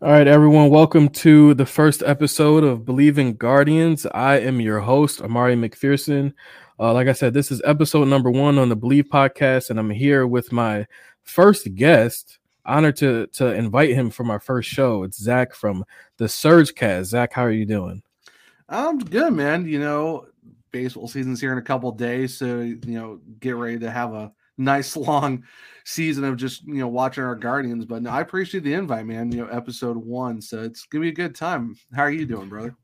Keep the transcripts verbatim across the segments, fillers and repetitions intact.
All right, everyone, welcome to the first episode of Cleveland Guardians. I am your host, Amari McPherson. Uh, like I said, this is episode number one on the Believe podcast, and I'm here with my first guest. Honored to to invite him from our first show. It's Zach from The Surge Cast. Zach, how are you doing? I'm good, man. You know, baseball season's here in a couple of days, so, you know, get ready to have a nice long season of just, you know, watching our Guardians. But no, I appreciate the invite, man. You know, episode one, so it's gonna be a good time. How are you doing, brother?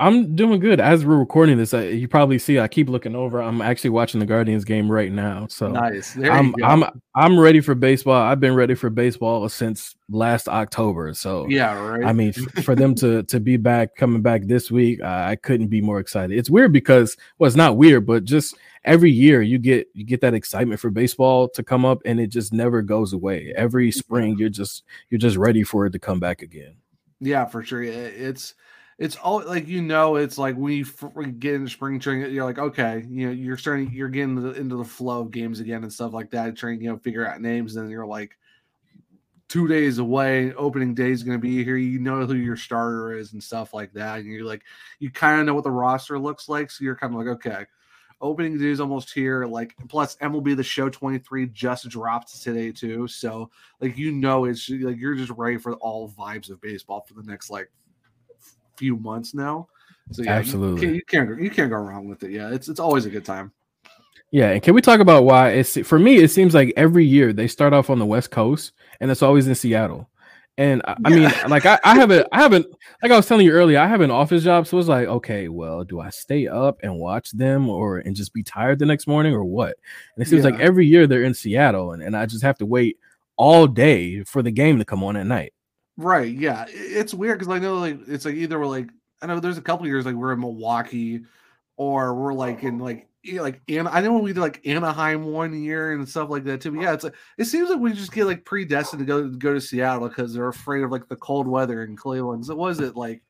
I'm doing good. As we're recording this, I, you probably see I keep looking over. I'm actually watching the Guardians game right now, so nice. There I'm, you go. I'm I'm ready for baseball. I've been ready for baseball since last October. So yeah, right. I mean, for them to to be back, coming back this week, I, I couldn't be more excited. It's weird because well, it's not weird, but just every year you get you get that excitement for baseball to come up, and it just never goes away. Every spring you're just you're just ready for it to come back again. Yeah, for sure. It's it's all like, you know, it's like when you get into spring training, you're like, okay, you know, you're starting, you're getting into the, into the flow of games again and stuff like that, trying, you know, figure out names, and you're like two days away, opening day is going to be here. You know who your starter is and stuff like that, and you're like, you kind of know what the roster looks like, so you're kind of like, okay, opening day is almost here. Like, plus M L B The Show twenty-three just dropped today too, so like, you know, it's like you're just ready for all vibes of baseball for the next like few months now. So yeah, absolutely, you can't, you can't you can't go wrong with it. Yeah, it's it's always a good time. Yeah, and can we talk about why it's, for me, it seems like every year they start off on the West Coast, and it's always in Seattle. And I, I mean, like I, I haven't, I haven't, like I was telling you earlier, I have an office job, so it's like, okay, well, do I stay up and watch them, or and just be tired the next morning, or what? And it seems yeah. like every year they're in Seattle, and, and I just have to wait all day for the game to come on at night. Right, yeah, it's weird because I know like it's like either we're like, I know there's a couple of years like we're in Milwaukee, or we're like in like. Like, and I know we did like Anaheim one year and stuff like that too. But yeah, it's like, it seems like we just get like predestined to go go to Seattle because they're afraid of like the cold weather in Cleveland. So was it like,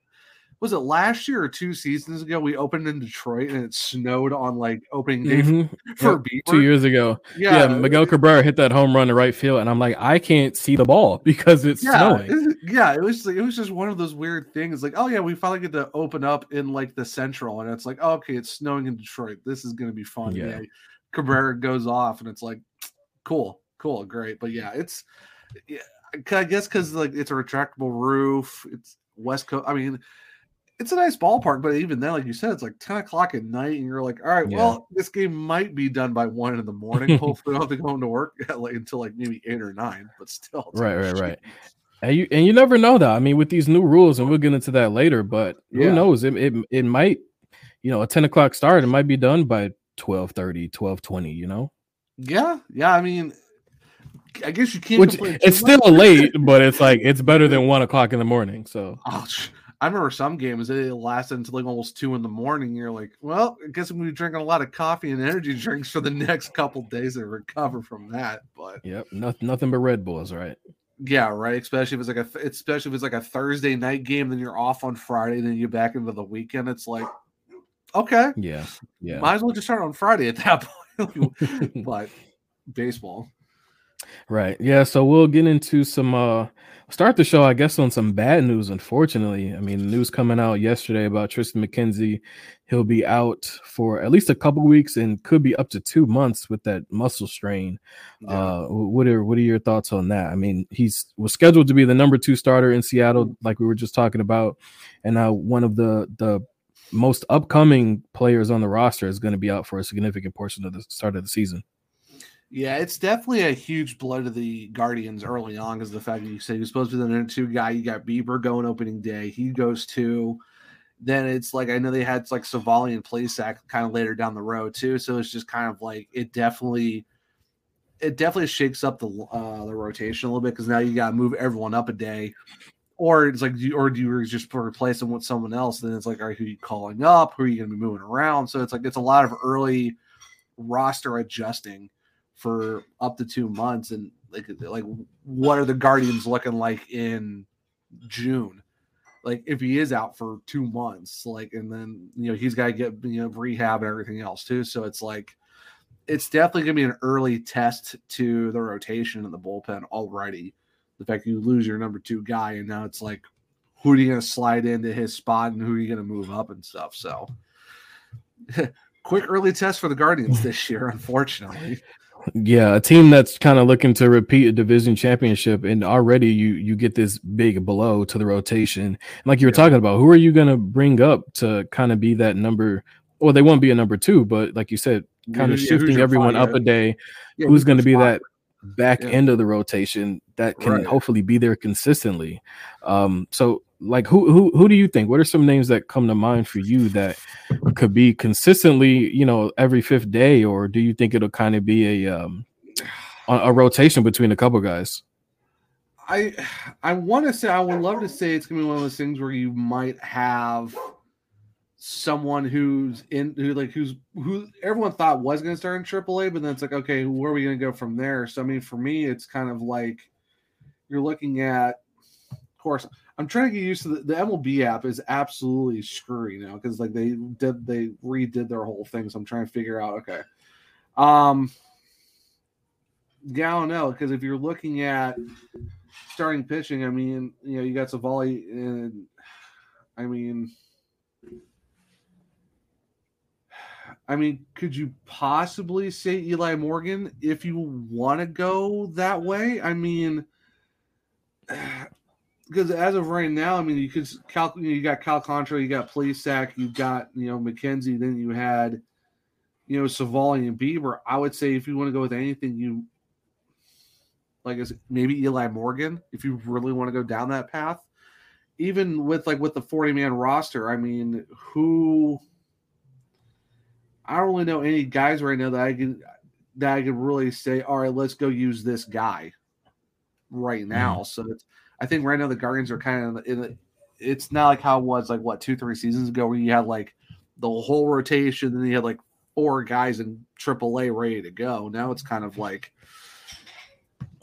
was it last year or two seasons ago? We opened in Detroit and it snowed on like opening day mm-hmm. for yeah, two years ago. Yeah. yeah, Miguel Cabrera hit that home run to right field, and I'm like, I can't see the ball because it's yeah, snowing. It's, yeah, it was just like, it was just one of those weird things. Like, oh yeah, we finally get to open up in like the Central, and it's like, oh, okay, it's snowing in Detroit. This is gonna be fun. Yeah, yeah. Cabrera goes off, and it's like, cool, cool, great. But yeah, it's yeah, I guess because like it's a retractable roof. It's West Coast. I mean, it's a nice ballpark, but even then, like you said, it's like ten o'clock at night, and you're like, all right, yeah. well, this game might be done by one in the morning. Hopefully, I don't have to go home to work at, like, until like maybe eight or nine, but still. Right, right, shit. right. And you and you never know that. I mean, with these new rules, and we'll get into that later, but who yeah. knows? It, it it might, you know, a ten o'clock start, it might be done by twelve thirty, twelve twenty, you know? Yeah, yeah. I mean, I guess you can't. Which, it's still much. late, but it's like, it's better than one o'clock in the morning. So. Oh, sh- I remember some games, it lasted until like almost two in the morning. You're like, well, I guess I'm going to be drinking a lot of coffee and energy drinks for the next couple days to recover from that. But yep, no, nothing but Red Bulls, right? Yeah, right. Especially if it's like a, especially if it's like a Thursday night game, then you're off on Friday, then you're back into the weekend. It's like, okay, yeah, yeah, might as well just start on Friday at that point. But baseball. Right. Yeah. So we'll get into some, uh, start the show, I guess, on some bad news, unfortunately. I mean, the news coming out yesterday about Triston McKenzie. He'll be out for at least a couple weeks and could be up to two months with that muscle strain. Yeah. Uh, what are, what are your thoughts on that? I mean, he's was scheduled to be the number two starter in Seattle, like we were just talking about. And now one of the, the most upcoming players on the roster is going to be out for a significant portion of the start of the season. Yeah, it's definitely a huge blow to the Guardians early on because the fact that you say you're supposed to be the number two guy, you got Bieber going opening day, he goes two. Then it's like, I know they had like Savalli and Plesac kind of later down the road too, so it's just kind of like it definitely, it definitely shakes up the uh, the rotation a little bit because now you got to move everyone up a day, or it's like, or do you just replace them with someone else? Then it's like, all right, who are you calling up? Who are you going to be moving around? So it's like it's a lot of early roster adjusting for up to two months, and like, like what are the Guardians looking like in June? Like if he is out for two months, like, and then, you know, he's got to get, you know, rehab and everything else too. So it's like, it's definitely going to be an early test to the rotation and the bullpen already the fact you lose your number two guy, and now it's like, who are you going to slide into his spot and who are you going to move up and stuff? So quick early test for the Guardians this year, unfortunately. Yeah, a team that's kind of looking to repeat a division championship, and already you you get this big blow to the rotation. And like you were yeah. talking about, who are you going to bring up to kind of be that number? Well, they won't be a number two, but like you said, kind of yeah, shifting everyone up a day. Yeah, who's going to be that back yeah. end of the rotation that can right. hopefully be there consistently? Um, so, like, who who who do you think? What are some names that come to mind for you that could be consistently, you know, every fifth day, or do you think it'll kind of be a um, a, a rotation between a couple guys? I I want to say I would love to say it's going to be one of those things where you might have someone who's in who like who's who everyone thought was going to start in triple A, but then it's like, okay, where are we going to go from there? So I mean, for me, it's kind of like you're looking at, of course, I'm trying to get used to the, the M L B app is absolutely screwy now because like they did they redid their whole thing, so I'm trying to figure out okay, um, yeah, I don't know, because if you're looking at starting pitching, I mean, you know, you got Savalli, and I mean. I mean, could you possibly say Eli Morgan if you want to go that way? I mean, because as of right now, I mean, you could Cal, you got Cal Contra, you got Plesac, you got, you know, McKenzie, then you had, you know, Savalli and Bieber. I would say if you want to go with anything, you like is maybe Eli Morgan if you really want to go down that path. Even with like with the forty-man roster, I mean, who. I don't really know any guys right now that I can that I can really say, all right, let's go use this guy right now. So it's, I think right now the Guardians are kind of in a, it's not like how it was like what two three seasons ago where you had like the whole rotation and you had like four guys in triple A ready to go. Now it's kind of like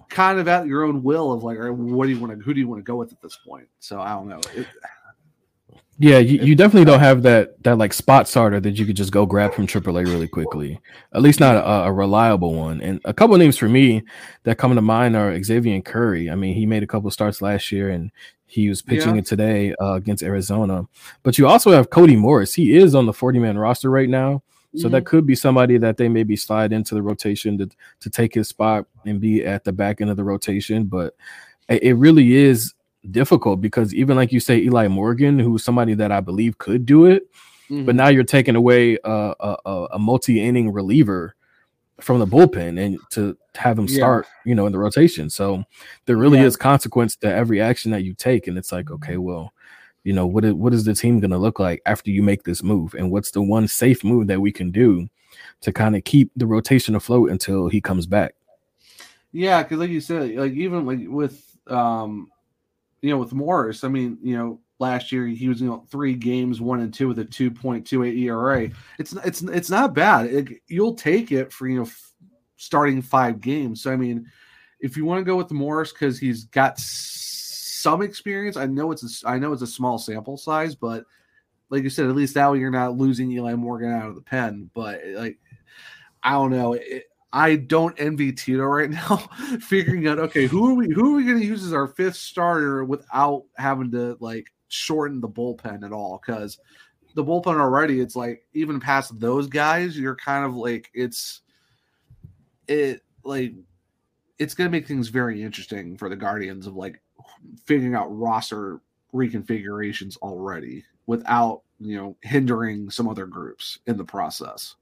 kind of at your own will of like, all right, what do you want to who do you want to go with at this point? So I don't know. It, Yeah, you, you definitely don't have that that like spot starter that you could just go grab from triple A really quickly. At least not a, a reliable one. And a couple of names for me that come to mind are Xavier Curry. I mean, he made a couple of starts last year, and he was pitching yeah. it today uh, against Arizona. But you also have Cody Morris. He is on the forty-man roster right now, so mm-hmm. that could be somebody that they maybe slide into the rotation to to take his spot and be at the back end of the rotation. But it really is difficult because even like you say, Eli Morgan, who's somebody that I believe could do it, mm-hmm. but now you're taking away uh, a, a multi-inning reliever from the bullpen and to have him start, yeah. you know, in the rotation. So there really yeah. is consequence to every action that you take, and it's like, okay, well, you know, what is, what is the team going to look like after you make this move, and what's the one safe move that we can do to kind of keep the rotation afloat until he comes back? Yeah, because like you said, like even like with um. you know, with Morris, I mean, you know, last year he was, you know, three games, one and two with a two point two eight E R A. It's it's it's not bad. It, you'll take it for, you know, f- starting five games. So, I mean, if you want to go with Morris because he's got some experience, I know it's a, I know it's a small sample size, but like you said, at least that way you're not losing Eli Morgan out of the pen. But like, I don't know. It, I don't envy Tito right now figuring out, okay, who are we who are we going to use as our fifth starter without having to like shorten the bullpen at all, because the bullpen already, it's like even past those guys, you're kind of like it's it like it's going to make things very interesting for the Guardians of like figuring out roster reconfigurations already without, you know, hindering some other groups in the process.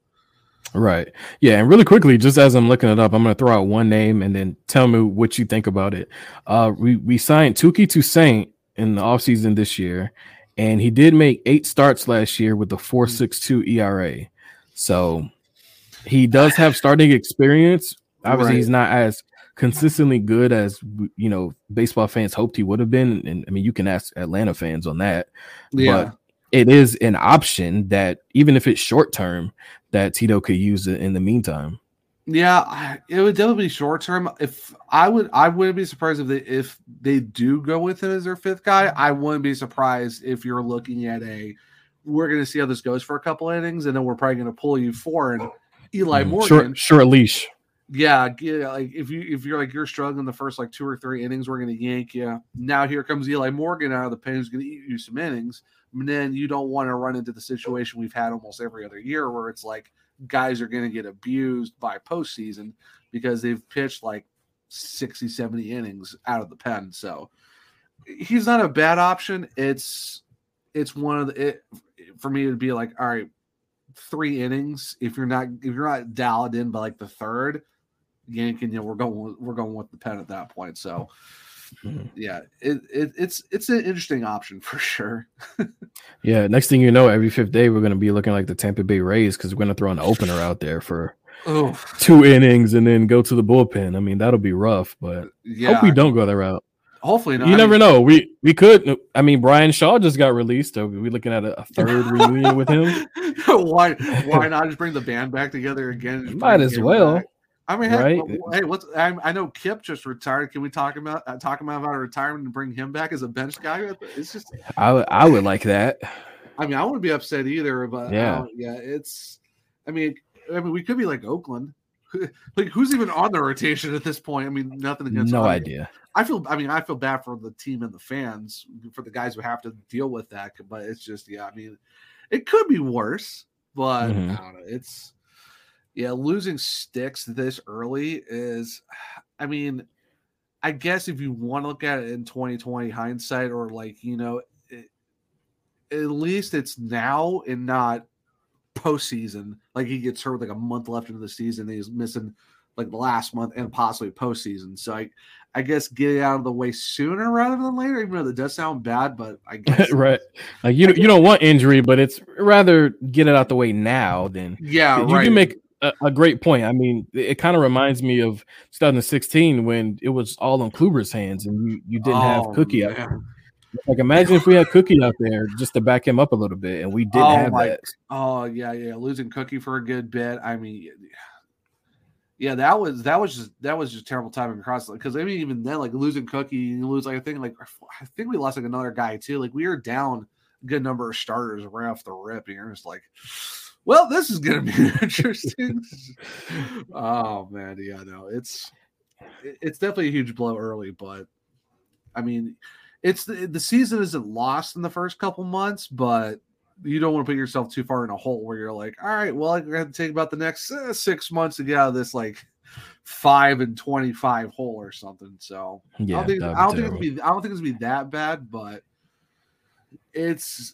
Right. Yeah. And really quickly, just as I'm looking it up, I'm going to throw out one name and then tell me what you think about it. Uh, we, we signed Tuki Toussaint in the offseason this year, and he did make eight starts last year with a four point six two E R A. So he does have starting experience. Obviously, right. he's not as consistently good as, you know, baseball fans hoped he would have been. And I mean, you can ask Atlanta fans on that. Yeah. But it is an option that, even if it's short term, that Tito could use it in the meantime. Yeah, it would definitely be short term. If I would, I wouldn't be surprised if they if they do go with him as their fifth guy. I wouldn't be surprised if you're looking at a, we're going to see how this goes for a couple innings, and then we're probably going to pull you for an Eli mm, Morgan short, short leash. yeah, like if you if you're like you're struggling the first like two or three innings, we're going to yank you. Now here comes Eli Morgan out of the pen, who's going to eat you some innings. And then you don't want to run into the situation we've had almost every other year where it's like guys are going to get abused by postseason because they've pitched like sixty, seventy innings out of the pen. So he's not a bad option. It's it's one of the it, for me it would be like, all right, three innings. If you're not if you're not dialed in by like the third, yanking, you know, we're going we're going with the pen at that point. So mm-hmm. yeah, it, it it's it's an interesting option for sure. Yeah, next thing you know, every fifth day we're gonna be looking like the Tampa Bay Rays because we're gonna throw an opener out there for oh. two innings and then go to the bullpen. I mean, that'll be rough, but yeah. Hope we don't go that route. Hopefully not. You never know. We we could. I mean, Brian Shaw just got released. Are we looking at a, a third reunion with him? Why why not just bring the band back together again? Might as well. Back. I mean, right? hey, hey, what's? I, I know Kip just retired. Can we talk about uh, talk about our retirement and bring him back as a bench guy? It's just. I I would like that. I mean, I wouldn't be upset either. But yeah, uh, yeah, it's. I mean, I mean, we could be like Oakland. Like, who's even on the rotation at this point? I mean, nothing against. No Oakland. idea. I feel. I mean, I feel bad for the team and the fans, for the guys who have to deal with that. But it's just, yeah. I mean, it could be worse, but mm-hmm. I don't know. It's yeah. Losing Sticks this early is. I mean, I guess if you want to look at it in twenty twenty hindsight, or like you know, it, at least it's now and not postseason. Like he gets hurt with like a month left into the season, and he's missing like the last month and possibly postseason. So I, I guess get it out of the way sooner rather than later, even though that does sound bad, but I guess. Right. Like you, you don't want injury, but it's rather get it out the way now than. Yeah, you, right. You make a, a great point. I mean, it, it kind of reminds me of twenty sixteen when it was all on Kluber's hands and you, you didn't oh, have Cookie man. out there. Like, imagine if we had Cookie out there just to back him up a little bit, and we didn't oh, have my, that. Oh, yeah, yeah. Losing Cookie for a good bit. I mean, yeah. Yeah, that was that was just that was just terrible timing across. Because I mean, even then, like losing Cookie, you lose like I think like I think we lost like another guy too. Like we were down a good number of starters right off the rip, and you're just like, well, this is gonna be interesting. Oh man, yeah, no, it's it's definitely a huge blow early, but I mean, it's the, the season isn't lost in the first couple months, but. You don't want to put yourself too far in a hole where you're like, all right, well, I'm going to take about the next uh, six months to get out of this like five and twenty-five hole or something. So yeah, I don't think, I don't think it's be I don't think it's gonna be that bad, but it's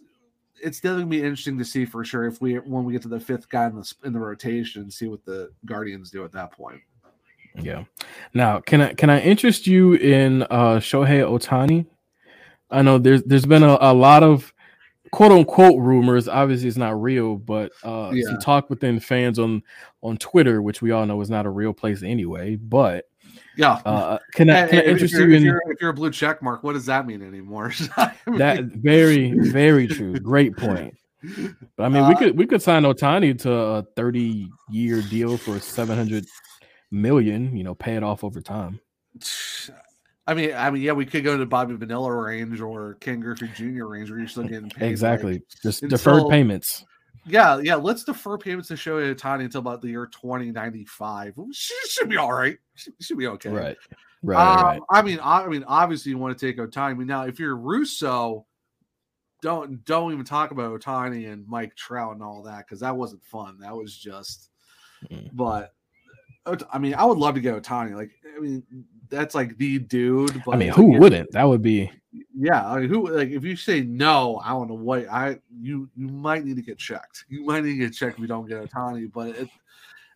it's definitely gonna be interesting to see for sure if we when we get to the fifth guy in the in the rotation and see what the Guardians do at that point. Yeah. Now, can I can I interest you in uh, Shohei Ohtani? I know there's there's been a, a lot of "quote unquote" rumors. Obviously, it's not real, but uh, yeah. some talk within fans on on Twitter, which we all know is not a real place anyway. But yeah, uh, can I, can I interest you in? If you're, if you're a blue check mark, what does that mean anymore? I mean, that very, very true. Great point. But I mean, uh, we could we could sign Ohtani to a thirty year deal for seven hundred million. You know, pay it off over time. I mean, I mean, yeah, we could go to Bobby Vanilla range or Ken Griffey Junior range where you're still getting paid. Exactly. Like, just until, deferred payments. Yeah, yeah. Let's defer payments to Shohei Ohtani until about the year twenty ninety-five. She should be all right. She should be okay. Right. Right, um, right. I mean, I, I mean, obviously you want to take Ohtani. I mean, now if you're Russo, don't don't even talk about Ohtani and Mike Trout and all that, because that wasn't fun. That was just mm. but I mean, I would love to get Ohtani. Like, I mean, that's like the dude. But I mean, who like, wouldn't? That would be. Yeah, I mean, who like if you say no, I don't know what I you you might need to get checked. You might need to get checked if you don't get Ohtani. But it,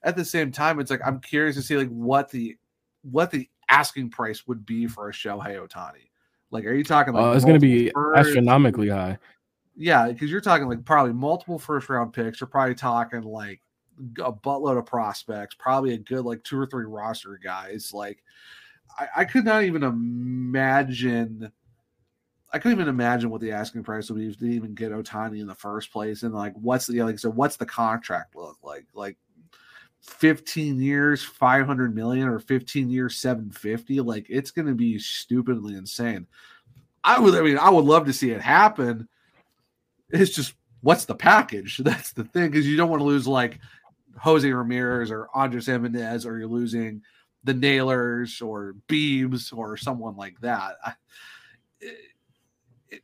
at the same time, it's like I'm curious to see like what the what the asking price would be for a Shohei Ohtani. Like, are you talking? Like, uh, it's going to be birds? astronomically high. Yeah, because you're talking like probably multiple first round picks. You're probably talking like a buttload of prospects, probably a good like two or three roster guys. Like I, I could not even imagine I couldn't even imagine what the asking price would be if they even get Ohtani in the first place. And like what's the like so what's the contract look like? Like fifteen years, five hundred million or fifteen years, seven fifty. Like it's gonna be stupidly insane. I would I mean I would love to see it happen. It's just what's the package? That's the thing, because you don't want to lose like Jose Ramirez or Andrés Giménez, or you're losing the Naylors or Beebs or someone like that. I,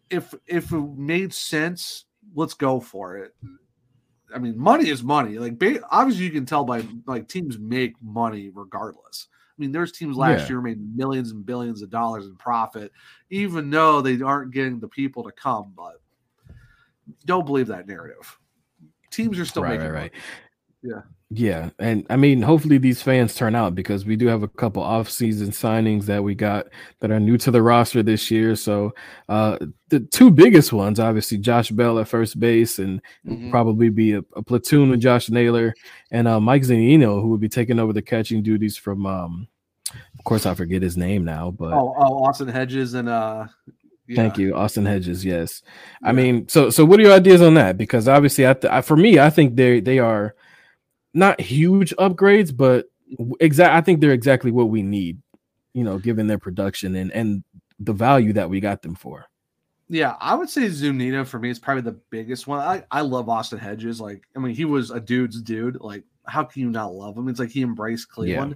if if it made sense, let's go for it. I mean, money is money. Like, obviously, you can tell by like teams make money regardless. I mean, there's teams last yeah. year made millions and billions of dollars in profit, even though they aren't getting the people to come. But don't believe that narrative. Teams are still right, making right, money. Right. Yeah. Yeah. And I mean, hopefully these fans turn out, because we do have a couple off-season signings that we got that are new to the roster this year. So uh, the two biggest ones, obviously, Josh Bell at first base, and mm-hmm. probably be a, a platoon with Josh Naylor, and uh, Mike Zunino, who would be taking over the catching duties from, um, of course, I forget his name now, but oh, oh Austin Hedges and uh. Yeah. Thank you, Austin Hedges. Yes, yeah. I mean, so so what are your ideas on that? Because obviously, I, th- I for me, I think they they are not huge upgrades, but exact I think they're exactly what we need, you know, given their production and and the value that we got them for. Yeah, I would say Zunino for me is probably the biggest one. I I love Austin Hedges. Like, I mean, he was a dude's dude. Like, how can you not love him? It's like he embraced Cleveland.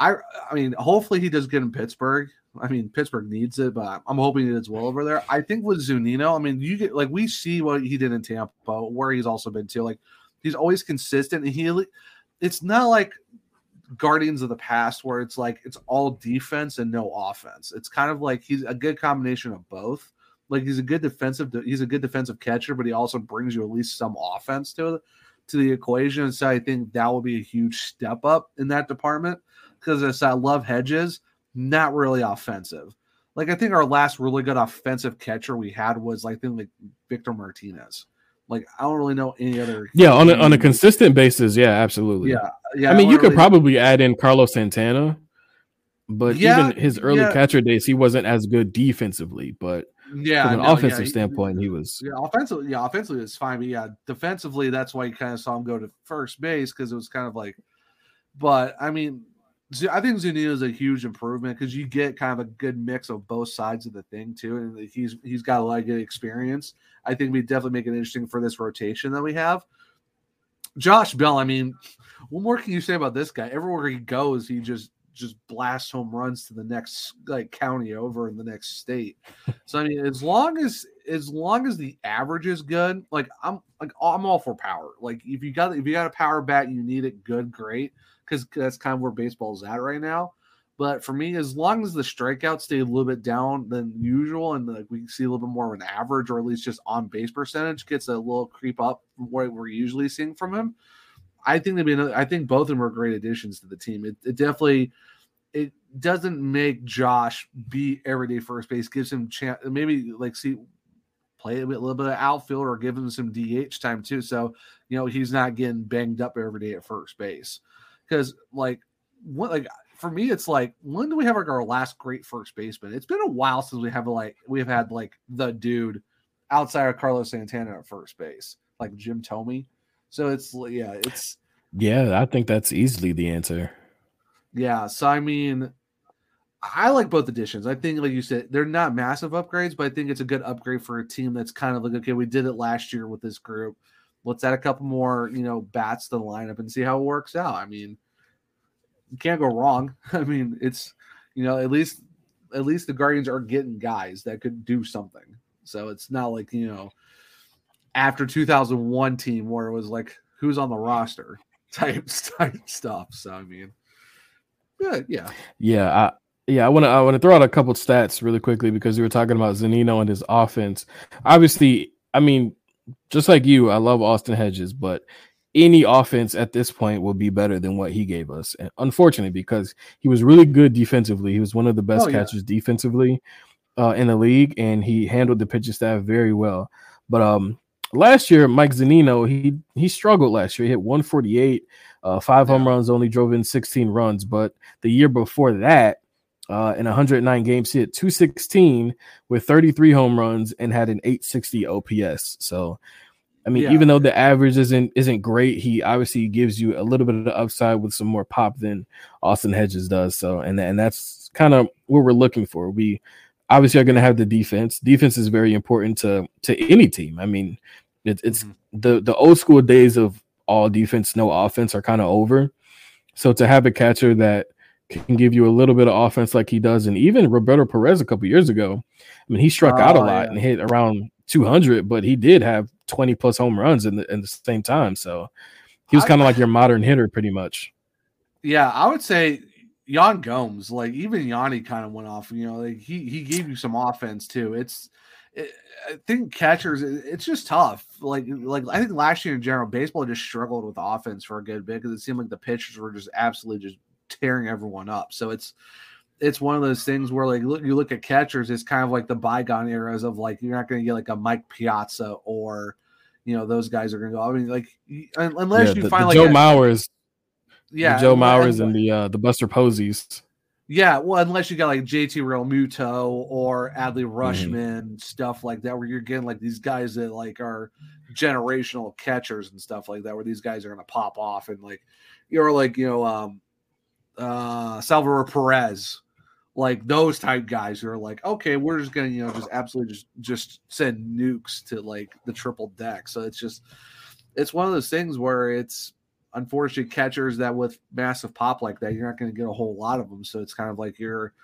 Yeah. I I mean, hopefully he does good in Pittsburgh. I mean, Pittsburgh needs it, but I'm hoping it is well over there. I think with Zunino, I mean, you get like we see what he did in Tampa, where he's also been too. Like, he's always consistent, and he it's not like Guardians of the past where it's like it's all defense and no offense. It's kind of like he's a good combination of both. Like, he's a good defensive he's a good defensive catcher, but he also brings you at least some offense to to the equation. So I think that will be a huge step up in that department, because I love Hedges. Not really offensive. Like, I think our last really good offensive catcher we had was like thing like Victor Martinez. Like, I don't really know any other. Yeah, on a, on a consistent basis. Yeah, absolutely. Yeah, yeah. I mean, I you really... could probably add in Carlos Santana, but yeah, even his early yeah. catcher days, he wasn't as good defensively. But yeah, from an no, offensive yeah, standpoint, he, he was. Yeah, offensively. Yeah, offensively was fine. But yeah, defensively, that's why you kind of saw him go to first base, because it was kind of like. But I mean. I think Zunino is a huge improvement, because you get kind of a good mix of both sides of the thing too, and he's he's got a lot of good experience. I think we definitely make it interesting for this rotation that we have. Josh Bell, I mean, what more can you say about this guy? Everywhere he goes, he just just blasts home runs to the next like county over in the next state. So I mean, as long as as long as the average is good, like I'm like I'm all for power. Like if you got if you got a power bat, you need it good, great. Because that's kind of where baseball is at right now. But for me, as long as the strikeouts stay a little bit down than usual, and like we see a little bit more of an average, or at least just on base percentage gets a little creep up from what we're usually seeing from him, I think they'd be. Another, I think both of them are great additions to the team. It, it definitely it doesn't make Josh be everyday first base. Gives him chance, maybe like see play a, bit, a little bit of outfield, or give him some D H time too. So you know he's not getting banged up every day at first base. Because like what like for me it's like, when do we have like our last great first baseman? It's been a while since we have like we've had like the dude outside of Carlos Santana at first base, like Jim Thome. So it's yeah, it's yeah, I think that's easily the answer. Yeah, so I mean I like both additions. I think like you said, they're not massive upgrades, but I think it's a good upgrade for a team that's kind of like, okay, we did it last year with this group. Let's add a couple more, you know, bats to the lineup and see how it works out. I mean, you can't go wrong. I mean, it's, you know, at least at least the Guardians are getting guys that could do something. So it's not like, you know, after two thousand one team where it was like, who's on the roster type, type stuff. So, I mean, yeah. Yeah. Yeah. I- Yeah, I want to I want to throw out a couple of stats really quickly, because we were talking about Zunino and his offense. Obviously, I mean, just like you, I love Austin Hedges, but any offense at this point will be better than what he gave us. And unfortunately, because he was really good defensively. He was one of the best oh, yeah. catchers defensively uh, in the league, and he handled the pitching staff very well. But um, last year, Mike Zunino, he he struggled last year. He hit one forty-eight, uh, five home runs, only drove in sixteen runs. But the year before that, Uh, in one hundred nine games, he hit two sixteen with thirty-three home runs and had an eight sixty O P S. So, I mean, yeah. even though the average isn't isn't great, he obviously gives you a little bit of the upside with some more pop than Austin Hedges does. So, and and that's kind of what we're looking for. We obviously are going to have the defense. Defense is very important to to any team. I mean, it, it's mm-hmm. the the old school days of all defense, no offense are kind of over. So to have a catcher that can give you a little bit of offense like he does, and even Roberto Perez a couple years ago, I mean, he struck oh, out a lot yeah. and hit around two hundred, but he did have twenty plus home runs in the, in the same time. So he was kind of like your modern hitter pretty much. Yeah, I would say Yan Gomes, like even Yanni kind of went off, you know, like he, he gave you some offense too. It's, it, I think catchers, it, it's just tough. Like, like I think last year in general, baseball just struggled with offense for a good bit because it seemed like the pitchers were just absolutely just tearing everyone up. So it's, it's one of those things where like, look, you look at catchers, it's kind of like the bygone eras of like, you're not going to get like a Mike Piazza or, you know, those guys are going to go, I mean, like, unless yeah, the, you find like Joe Mauer's. Yeah, the Joe Mauer's and the uh, the Buster Posies. Yeah, well, unless you got like J T. Realmuto or Adley Rushman, mm-hmm. stuff like that, where you're getting like these guys that like are generational catchers and stuff like that, where these guys are gonna pop off and like you're like you know um, uh, Salvador Perez, like those type guys who are like, okay, we're just gonna you know just absolutely just just send nukes to like the triple deck. So it's just it's one of those things where it's. Unfortunately, catchers that with massive pop like that, you're not going to get a whole lot of them. So it's kind of like you're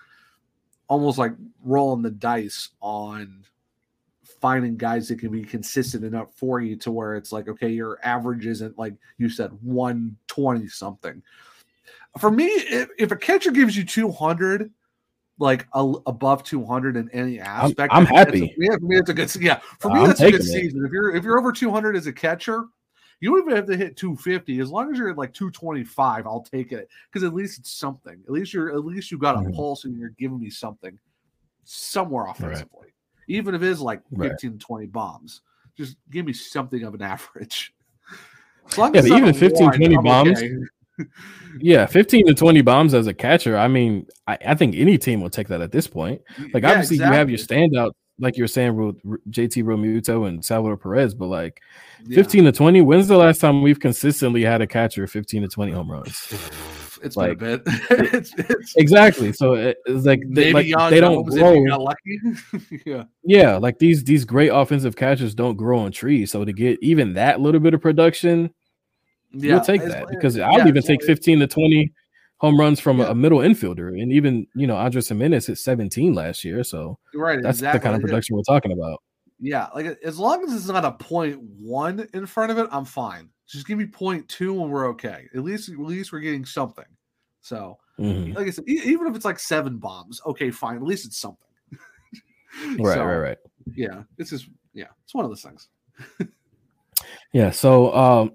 almost like rolling the dice on finding guys that can be consistent enough for you to where it's like, okay, your average isn't like you said, one twenty something. For me, if, if a catcher gives you two hundred, like a, above two hundred in any aspect, I'm, I'm happy. Yeah, for me, that's a good. Yeah, for me, I'm that's a good season. It. If you're if you're over two hundred as a catcher. You don't even have to hit two fifty. As long as you're at like two twenty-five, I'll take it because at least it's something. At least you're at least you got a mm-hmm. pulse and you're giving me something somewhere offensively. Right. Even if it is like fifteen, right. twenty bombs, just give me something of an average. As long yeah, as even fifteen, wide, twenty I'm bombs. Okay. Yeah, fifteen to twenty bombs as a catcher. I mean, I, I think any team will take that at this point. Like yeah, obviously, exactly. You have your standout. Like you're saying, J T. Realmuto and Salvador Perez, but like yeah. fifteen to twenty. When's the last time we've consistently had a catcher fifteen to twenty home runs? It's like been a bit. it's, it's, exactly. So it, it's like they, like, they don't grow. Lucky. yeah. yeah, like these these great offensive catchers don't grow on trees. So to get even that little bit of production, yeah, you'll take that because I'll yeah, even take fifteen to twenty home runs from yeah. a middle infielder. And even, you know, Andrés Giménez hit seventeen last year. So right, that's exactly. the kind of production we're talking about. Yeah. Like as long as it's not a point one in front of it, I'm fine. Just give me point two and we're okay. At least, at least we're getting something. So mm-hmm. like I said, e- even if it's like seven bombs, okay, fine. At least it's something. right, so, right, right. Yeah. It's just, yeah, it's one of those things. yeah. So, um,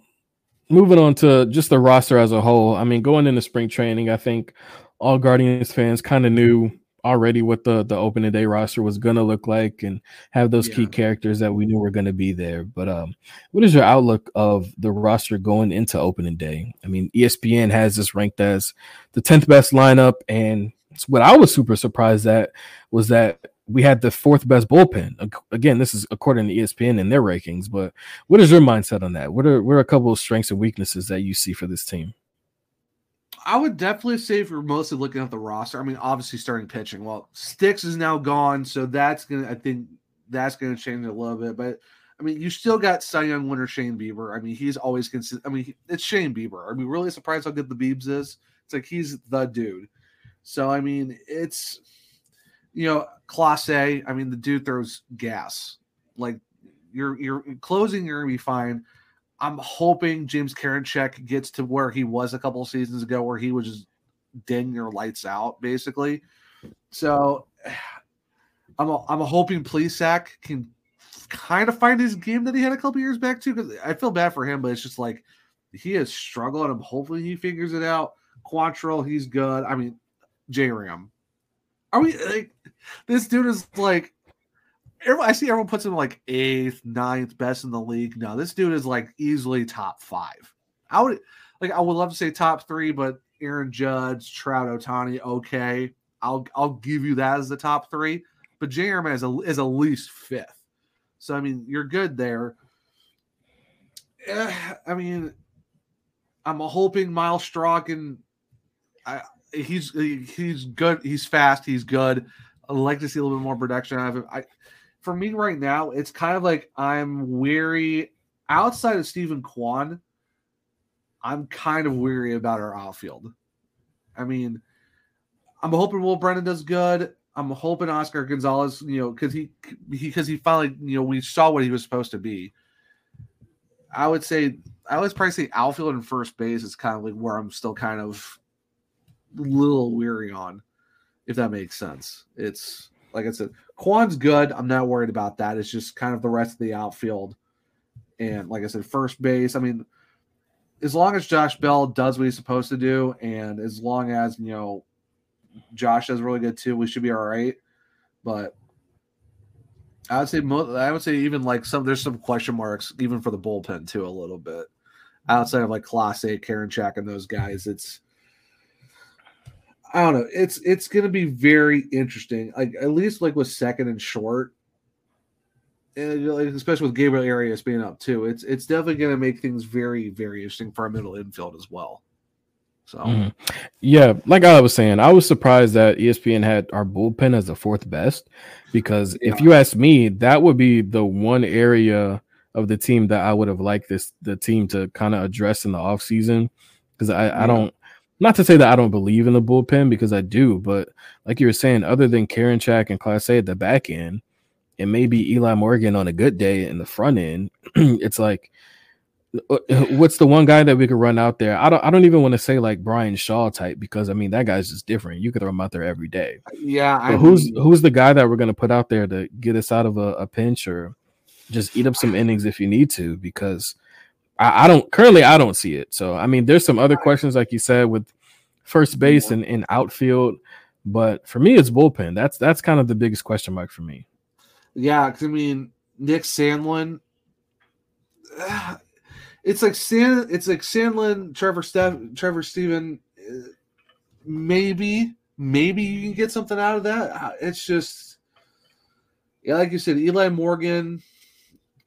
moving on to just the roster as a whole. I mean, going into spring training, I think all Guardians fans kind of knew already what the, the opening day roster was going to look like and have those yeah. key characters that we knew were going to be there. But um, what is your outlook of the roster going into opening day? I mean, E S P N has this ranked as the tenth best lineup. And what I was super surprised at was that we had the fourth best bullpen. Again, this is according to E S P N and their rankings, but what is your mindset on that? What are what are a couple of strengths and weaknesses that you see for this team? I would definitely say if you're mostly looking at the roster, I mean, obviously starting pitching. Well, Sticks is now gone, so that's going to – I think that's going to change a little bit. But, I mean, you still got Cy Young winner Shane Bieber. I mean, he's always consi- – I mean, it's Shane Bieber. Are we really surprised how good the Biebs is? It's like he's the dude. So, I mean, it's – you know, Class A, I mean, the dude throws gas. Like, you're you're closing, you're going to be fine. I'm hoping James Karinchak gets to where he was a couple of seasons ago where he was just ding your lights out, basically. So I'm a, I'm a hoping Plesac can kind of find his game that he had a couple of years back, too, because I feel bad for him, but it's just like he has struggled. I'm hoping he figures it out. Quantrill, he's good. I mean, J-Ram. Are we like this dude is like everyone, I see everyone puts him like eighth, ninth, best in the league. No, this dude is like easily top five. I would like I would love to say top three, but Aaron Judge, Trout, Ohtani, okay. I'll I'll give you that as the top three. But J R M is a is at least fifth. So I mean you're good there. Uh, I mean I'm hoping Myles Straw can I He's he's good. He's fast. He's good. I'd like to see a little bit more production out of him. I, for me right now, it's kind of like I'm weary. Outside of Stephen Kwan, I'm kind of weary about our outfield. I mean, I'm hoping Will Brennan does good. I'm hoping Oscar Gonzalez, you know, because he because he, he finally, you know, we saw what he was supposed to be. I would say I would probably say outfield and first base is kind of like where I'm still kind of a little weary on, if that makes sense. It's like I said, Kwan's good. I'm not worried about that. It's just kind of the rest of the outfield. And like I said, first base, I mean, as long as Josh Bell does what he's supposed to do, and as long as, you know, Josh does really good too, we should be all right. But I would say most, I would say even like some, there's some question marks even for the bullpen too a little bit. Outside of like Clase, Karinchak, and those guys, it's I don't know. It's it's going to be very interesting. Like at least like with second and short, and especially with Gabriel Arias being up too, it's it's definitely going to make things very, very interesting for our middle infield as well. So, mm-hmm. yeah, like I was saying, I was surprised that E S P N had our bullpen as the fourth best, because yeah. if you ask me, that would be the one area of the team that I would have liked this the team to kind of address in the offseason. Because I, yeah. I don't, not to say that I don't believe in the bullpen, because I do, but like you were saying, other than Karinchak and Class A at the back end, and maybe Eli Morgan on a good day in the front end, it's like, what's the one guy that we could run out there? I don't. I don't even want to say like Brian Shaw type, because I mean that guy's just different. You could throw him out there every day. Yeah. But I who's mean, who's the guy that we're gonna put out there to get us out of a, a pinch, or just eat up some innings if you need to? Because I, I don't currently. I don't see it. So I mean, there's some other questions like you said with first base yeah. and, and outfield, but for me, it's bullpen. That's that's kind of the biggest question mark for me. Yeah, because I mean Nick Sandlin. Uh, It's like San, it's like Sandlin, Trevor, Steph, Trevor, Steven. Maybe, maybe you can get something out of that. It's just, yeah, like you said, Eli Morgan,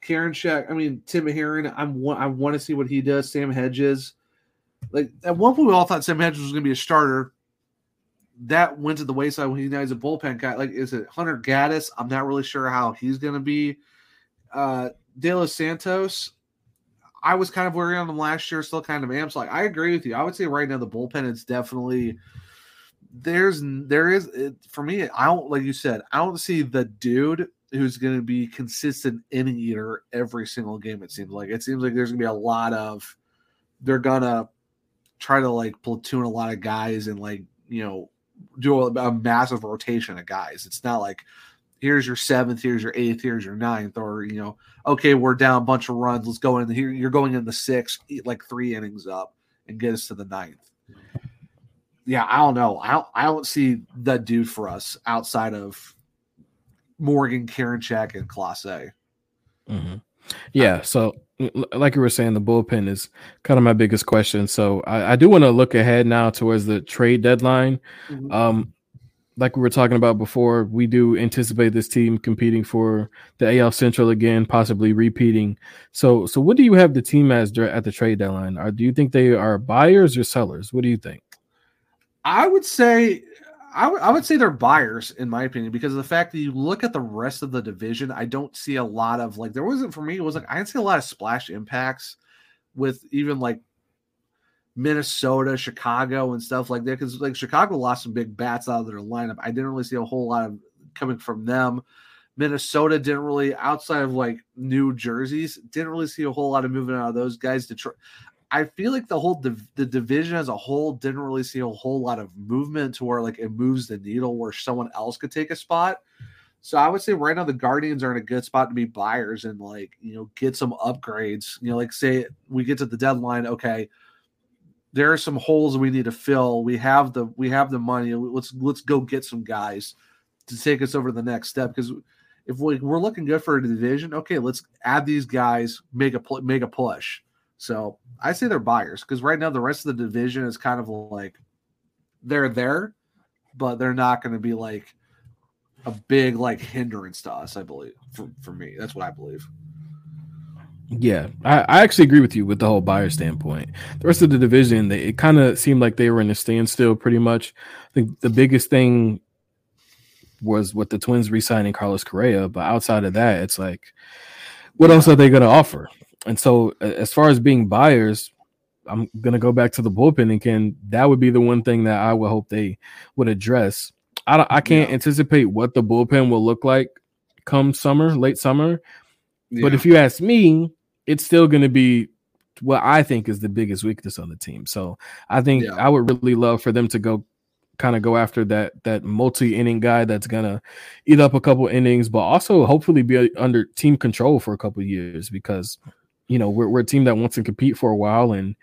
Karinchak. I mean, Tim Herron. I'm I want to see what he does. Sam Hedges. Like at one point, we all thought Sam Hedges was going to be a starter. That went to the wayside when he now he's a bullpen guy. Like, is it Hunter Gaddis? I'm not really sure how he's going to be. Uh, De Los Santos. I was kind of worried on them last year, still kind of am. So like, I agree with you. I would say right now the bullpen is definitely there's there is it, for me. I don't like you said. I don't see the dude who's going to be consistent inning eater every single game. It seems like it seems like there's going to be a lot of they're gonna try to like platoon a lot of guys and like you know do a, a massive rotation of guys. It's not like. Here's your seventh, here's your eighth, here's your ninth, or, you know, okay, we're down a bunch of runs. Let's go in here. You're going in the sixth, eat like three innings up and get us to the ninth. Yeah, I don't know. I don't, I don't see that dude for us outside of Morgan, Karinchak, and Clase. Mm-hmm. Yeah, so like you were saying, the bullpen is kind of my biggest question. So I, I do want to look ahead now towards the trade deadline. Mm-hmm. Um Like we were talking about before, we do anticipate this team competing for the A L Central again, possibly repeating. So, so what do you have the team as at the trade deadline? Are, do you think they are buyers or sellers? What do you think? I would say, I, w- I would say they're buyers in my opinion, because of the fact that you look at the rest of the division, I don't see a lot of like there wasn't for me. It was like I didn't see a lot of splash impacts with even like. Minnesota, Chicago, and stuff like that. Because like Chicago lost some big bats out of their lineup. I didn't really see a whole lot of coming from them. Minnesota didn't really, outside of like New Jersey's, didn't really see a whole lot of movement out of those guys. Detroit, I feel like the whole div- the division as a whole didn't really see a whole lot of movement to where like it moves the needle where someone else could take a spot. So I would say right now the Guardians are in a good spot to be buyers and like you know get some upgrades. You know, like say we get to the deadline, okay. There are some holes we need to fill. We have the we have the money. Let's let's go get some guys to take us over to the next step. Because if we, we're looking good for a division, okay, let's add these guys, make a make a push. So I say they're buyers because right now the rest of the division is kind of like they're there, but they're not going to be like a big like hindrance to us. I believe for for me, that's what I believe. Yeah, I, I actually agree with you with the whole buyer standpoint. The rest of the division, they, it kind of seemed like they were in a standstill pretty much. I think the biggest thing was with the Twins re-signing Carlos Correa, but outside of that, it's like, what else are they going to offer? And so as far as being buyers, I'm going to go back to the bullpen, and can that would be the one thing that I would hope they would address. I don't, I can't yeah. anticipate what the bullpen will look like come summer, late summer. Yeah. But if you ask me, it's still going to be what I think is the biggest weakness on the team. So I think yeah. I would really love for them to go kind of go after that that multi-inning guy that's going to eat up a couple innings, but also hopefully be under team control for a couple years, because you know, we're we're a team that wants to compete for a while, and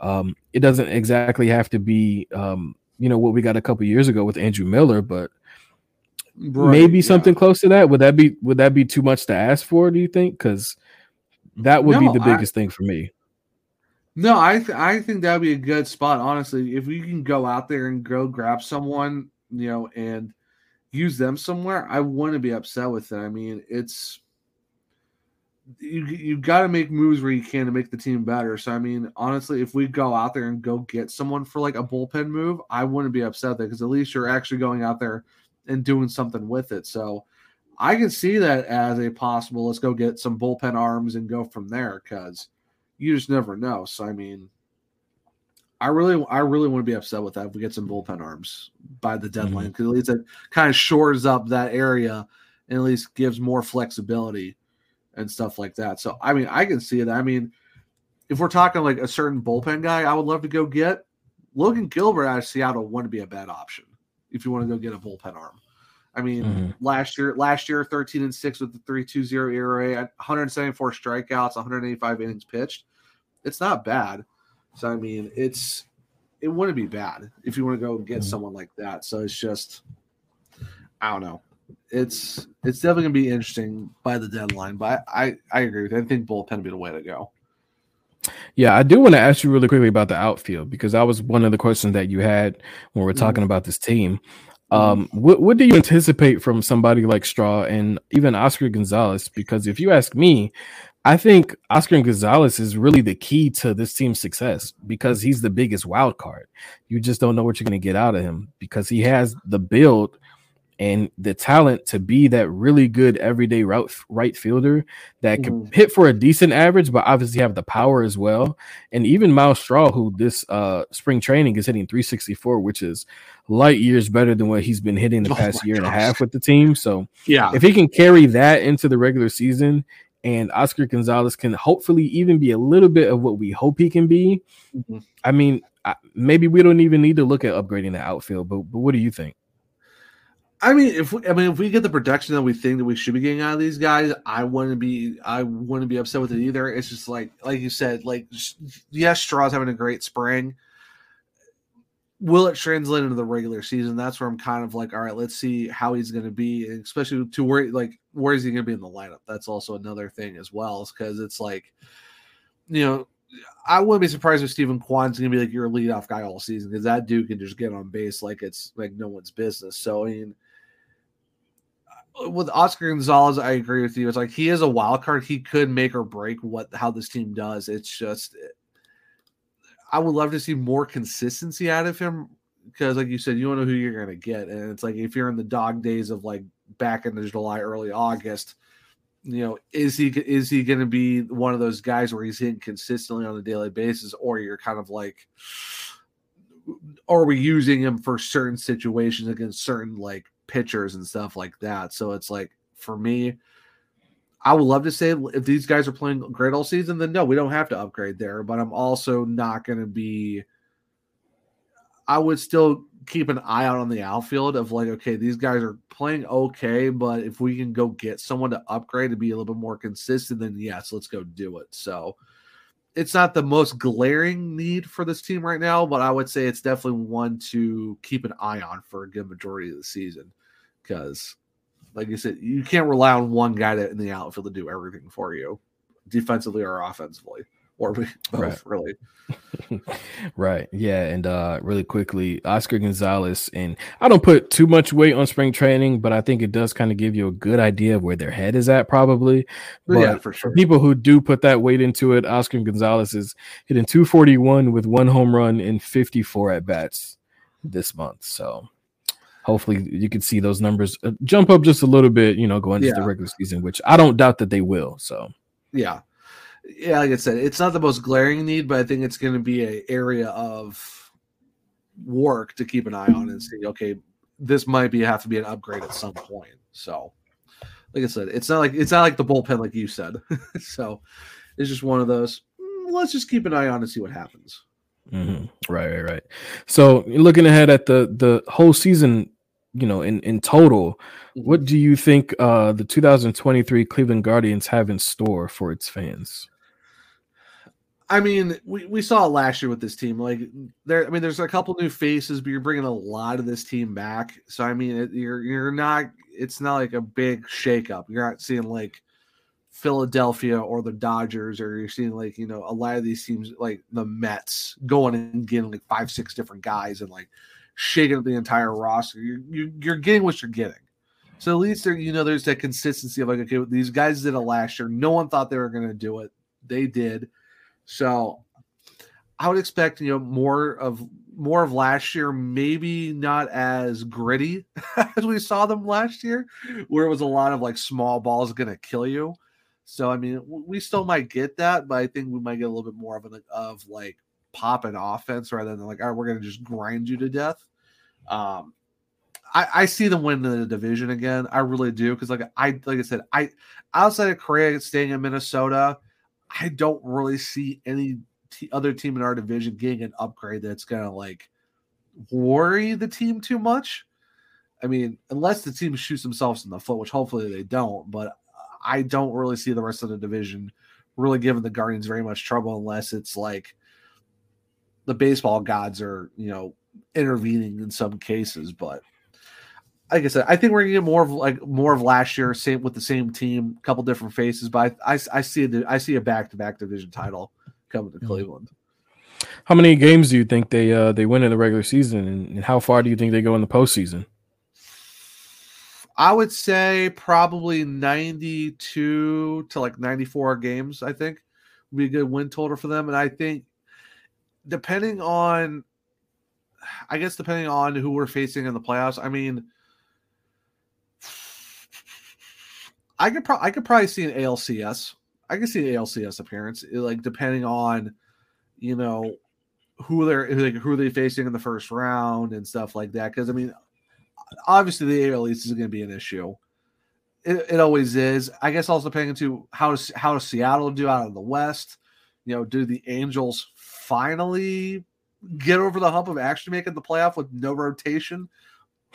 um, it doesn't exactly have to be, um, you know, what we got a couple years ago with Andrew Miller, but right, maybe yeah. something close to that. Would that be would that be too much to ask for, do you think? Because that would no, be the biggest I, thing for me. No, I th- I think that would be a good spot, honestly. If you can go out there and go grab someone, you know, and use them somewhere, I wouldn't be upset with it. I mean, it's. You you got to make moves where you can to make the team better. So, I mean, honestly, if we go out there and go get someone for, like, a bullpen move, I wouldn't be upset there, because at least you're actually going out there and doing something with it. So, I can see that as a possible, let's go get some bullpen arms and go from there, because you just never know. So, I mean, I really I really wouldn't be upset with that if we get some bullpen arms by the deadline, because mm-hmm. at least it kind of shores up that area and at least gives more flexibility and stuff like that. So, I mean, I can see it. I mean, if we're talking like a certain bullpen guy, I would love to go get Logan Gilbert out of Seattle. Wouldn't be a bad option if you want to go get a bullpen arm. I mean, mm-hmm. last year, last year, thirteen and six with the three two zero E R A, one hundred seventy-four strikeouts, one hundred eighty-five innings pitched. It's not bad. So, I mean, it's it wouldn't be bad if you want to go get mm-hmm. someone like that. So it's just, I don't know. It's it's definitely going to be interesting by the deadline, but I, I agree with you. I think bullpen would be the way to go. Yeah, I do want to ask you really quickly about the outfield, because that was one of the questions that you had when we were talking mm-hmm. about this team. Um, what, what do you anticipate from somebody like Straw and even Oscar Gonzalez? Because if you ask me, I think Oscar Gonzalez is really the key to this team's success, because he's the biggest wild card. You just don't know what you're going to get out of him, because he has the build and the talent to be that really good everyday route right fielder that can mm-hmm. hit for a decent average, but obviously have the power as well. And even Myles Straw, who this uh, spring training is hitting three sixty-four, which is light years better than what he's been hitting the past oh year gosh. and a half with the team. So yeah, if he can carry that into the regular season, and Oscar Gonzalez can hopefully even be a little bit of what we hope he can be. Mm-hmm. I mean, maybe we don't even need to look at upgrading the outfield, but but what do you think? I mean, if we, I mean, if we get the production that we think that we should be getting out of these guys, I wouldn't be, I wouldn't be upset with it either. It's just like, like you said, like, yes, Straw's having a great spring. Will it translate into the regular season? That's where I'm kind of like, all right, let's see how he's going to be, and especially to where, like, where is he going to be in the lineup? That's also another thing as well, because it's like, you know, I wouldn't be surprised if Steven Kwan's going to be like your leadoff guy all season, because that dude can just get on base like it's like no one's business. So, I mean, with Oscar Gonzalez, I agree with you. It's like he is a wild card. He could make or break what how this team does. It's just I would love to see more consistency out of him, because, like you said, you don't know who you're going to get. And it's like if you're in the dog days of like back in July, early August, you know, is he is he going to be one of those guys where he's hitting consistently on a daily basis, or you're kind of like, are we using him for certain situations against certain like pitchers and stuff like that? So it's like, for me, I would love to say if these guys are playing great all season, then no, we don't have to upgrade there. But I'm also not going to be, I would still keep an eye out on the outfield of like, okay, these guys are playing okay, but if we can go get someone to upgrade and be a little bit more consistent, then yes, let's go do it. So it's not the most glaring need for this team right now, but I would say it's definitely one to keep an eye on for a good majority of the season. Because, like you said, you can't rely on one guy to, in the outfield to do everything for you, defensively or offensively, or both, right. really. Right, yeah, and uh, really quickly, Oscar Gonzalez, and I don't put too much weight on spring training, but I think it does kind of give you a good idea of where their head is at probably. But yeah, for sure. For people who do put that weight into it, Oscar Gonzalez is hitting two forty-one with one home run and fifty-four at-bats this month, so hopefully you can see those numbers jump up just a little bit, you know, going into yeah. the regular season, which I don't doubt that they will, so. Yeah. yeah, like I said, it's not the most glaring need, but I think it's going to be an area of work to keep an eye on and see, okay, this might be have to be an upgrade at some point. So, like I said, it's not like it's not like the bullpen, like you said. So, it's just one of those. Let's just keep an eye on and see what happens. Mm-hmm. Right, right, right. So, looking ahead at the the whole season, you know, in in total, what do you think uh, the two thousand twenty-three Cleveland Guardians have in store for its fans? I mean, we, we saw it last year with this team. Like, there, I mean, there's a couple new faces, but you're bringing a lot of this team back. So, I mean, it, you're you're not. It's not like a big shakeup. You're not seeing like Philadelphia or the Dodgers, or you're seeing like, you know, a lot of these teams like the Mets going and getting like five, six different guys and like shaking up the entire roster. You're you're, you're getting what you're getting. So at least there, you know, there's that consistency of like, okay, these guys did it last year. No one thought they were going to do it. They did. So I would expect, you know, more of more of last year, maybe not as gritty as we saw them last year, where it was a lot of like small balls going to kill you. So, I mean, we still might get that, but I think we might get a little bit more of an of like pop and offense rather than like, all right, we're going to just grind you to death. Um, I, I see them win the division again. I really do. Cause like I, like I said, I, outside of Korea staying in Minnesota, I don't really see any t- other team in our division getting an upgrade that's going to like worry the team too much. I mean, unless the team shoots themselves in the foot, which hopefully they don't, but I don't really see the rest of the division really giving the Guardians very much trouble unless it's like the baseball gods are, you know, intervening in some cases. But like I said, I think we're going to get more of like more of last year, same with the same team, a couple different faces. But I, I, I see a, I see a back-to-back division title coming to Cleveland. How many games do you think they uh, they win in the regular season, and, and how far do you think they go in the postseason? I would say probably ninety-two to like ninety-four games, I think, would be a good win total for them. And I think depending on, I guess depending on who we're facing in the playoffs, I mean – I could probably I could probably see an A L C S. I could see an A L C S appearance, it, like depending on, you know, who they're who they facing in the first round and stuff like that. Because I mean, obviously the A L East is going to be an issue. It, it always is. I guess also depending into how how does Seattle do out of the West. You know, do the Angels finally get over the hump of actually making the playoff with no rotation?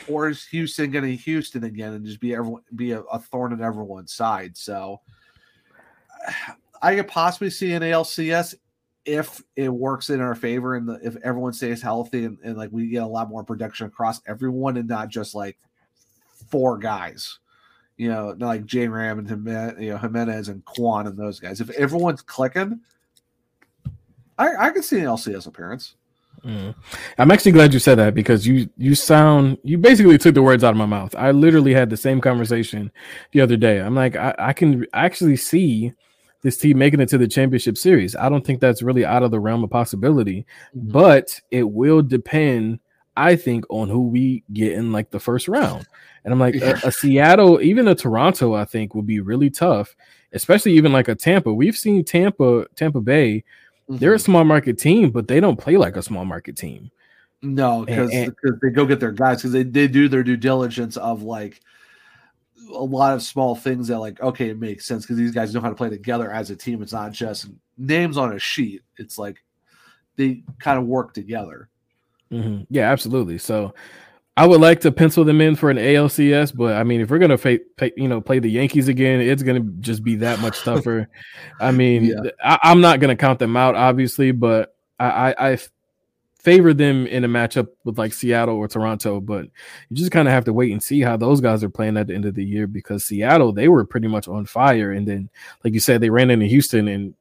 Or is Houston going to Houston again and just be everyone be a, a thorn in everyone's side? So I could possibly see an A L C S if it works in our favor and the, if everyone stays healthy and, and like we get a lot more production across everyone and not just like four guys, you know, not like J. Ram and Jimenez, you know, Jimenez and Kwan and those guys. If everyone's clicking, I I could see an L C S appearance. Mm. I'm actually glad you said that because you you sound you basically took the words out of my mouth. I literally had the same conversation the other day. I'm like, I, I can actually see this team making it to the championship series. I don't think that's really out of the realm of possibility, mm-hmm. but it will depend, I think, on who we get in like the first round. And I'm like, yeah. a, a Seattle, even a Toronto, I think would be really tough, especially even like a Tampa. We've seen Tampa, Tampa Bay. They're a small market team, but they don't play like a small market team. No, because they go get their guys because they, they do their due diligence of like a lot of small things that like, okay, it makes sense because these guys know how to play together as a team. It's not just names on a sheet. It's like they kind of work together. Mm-hmm. Yeah, absolutely. So I would like to pencil them in for an A L C S, but I mean, if we're gonna pay, pay, you know, play the Yankees again, it's gonna just be that much tougher. I mean, yeah. I, I'm not gonna count them out, obviously, but I, I, I favor them in a matchup with like Seattle or Toronto. But you just kind of have to wait and see how those guys are playing at the end of the year because Seattle, they were pretty much on fire, and then, like you said, they ran into Houston, and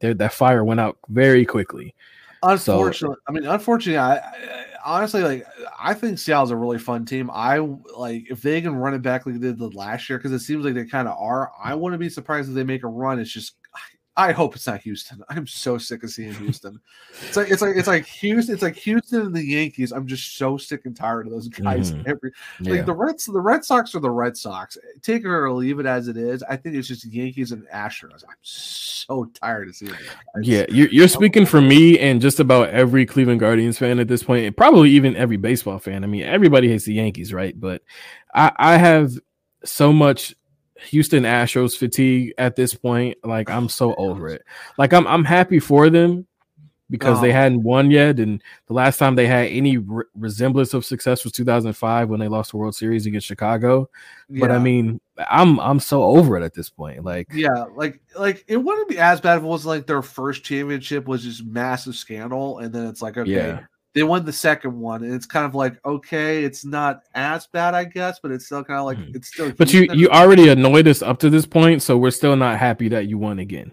that fire went out very quickly. Unfortunately, so, I mean, unfortunately, I, I honestly like. I think Seattle's a really fun team. I like if they can run it back like they did last year because it seems like they kind of are. I wouldn't be surprised if they make a run. It's just I hope it's not Houston. I'm so sick of seeing Houston. It's like it's like it's like Houston. It's like Houston and the Yankees. I'm just so sick and tired of those guys. Mm-hmm. Every yeah. like the Reds, the Red Sox are the Red Sox. Take it or leave it as it is. I think it's just Yankees and Astros. I'm so tired of seeing it. Just, yeah, you're, you're speaking for me and just about every Cleveland Guardians fan at this point, and probably even every baseball fan. I mean, everybody hates the Yankees, right? But I, I have so much Houston Astros fatigue at this point. Like, I'm so over it. Like, I'm I'm happy for them because oh. they hadn't won yet, and the last time they had any re- resemblance of success was two thousand five when they lost the World Series against Chicago. Yeah. But I mean, I'm I'm so over it at this point. Like, yeah, like like it wouldn't be as bad if it wasn't like their first championship was just massive scandal, and then it's like, okay. Yeah. They won the second one, and it's kind of like, okay, it's not as bad, I guess, but it's still kind of like it's still. But you, you already annoyed us up to this point, so we're still not happy that you won again.